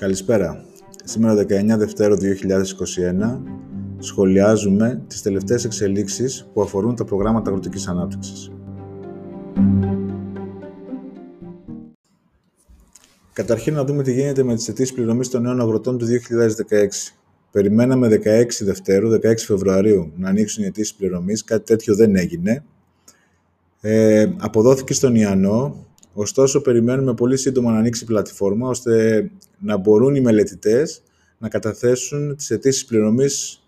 Καλησπέρα. Σήμερα 19 Δευτέρου 2021 σχολιάζουμε τις τελευταίες εξελίξεις που αφορούν τα προγράμματα αγροτικής ανάπτυξης. Καταρχήν να δούμε τι γίνεται με τις αιτήσεις πληρωμής των νέων αγροτών του 2016. Περιμέναμε 16 Φεβρουαρίου να ανοίξουν οι αιτήσεις πληρωμής, κάτι τέτοιο δεν έγινε. Αποδόθηκε στον Ιαννό, ωστόσο περιμένουμε πολύ σύντομα να ανοίξει η πλατφόρμα ώστε να μπορούν οι μελετητές να καταθέσουν τις αιτήσεις πληρωμής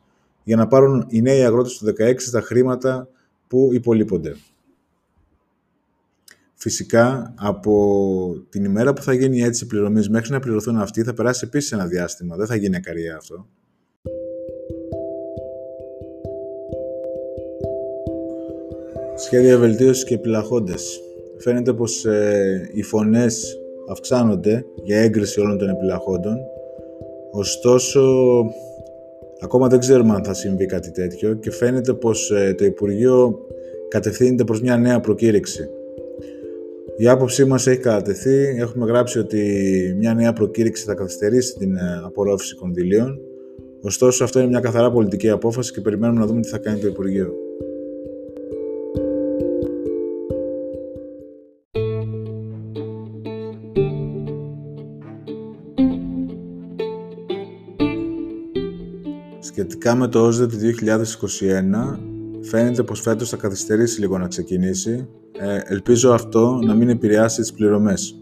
για να πάρουν οι νέοι αγρότες του 2016 τα χρήματα που υπολείπονται. Φυσικά, από την ημέρα που θα γίνει η αίτηση πληρωμής μέχρι να πληρωθούν αυτοί θα περάσει επίσης ένα διάστημα, δεν θα γίνει ακαριά αυτό. Σχέδια βελτίωσης και επιλαχόντες. Φαίνεται πως οι φωνές αυξάνονται για έγκριση όλων των επιλαχόντων. Ωστόσο, ακόμα δεν ξέρουμε αν θα συμβεί κάτι τέτοιο και φαίνεται πως το Υπουργείο κατευθύνεται προς μια νέα προκήρυξη. Η άποψή μας έχει κατατεθεί. Έχουμε γράψει ότι μια νέα προκήρυξη θα καθυστερήσει την απορρόφηση κονδυλίων. Ωστόσο, αυτό είναι μια καθαρά πολιτική απόφαση και περιμένουμε να δούμε τι θα κάνει το Υπουργείο. Σχετικά με το OSDEV του 2021, φαίνεται πως φέτος θα καθυστερήσει λίγο να ξεκινήσει. Ελπίζω αυτό να μην επηρεάσει τις πληρωμές.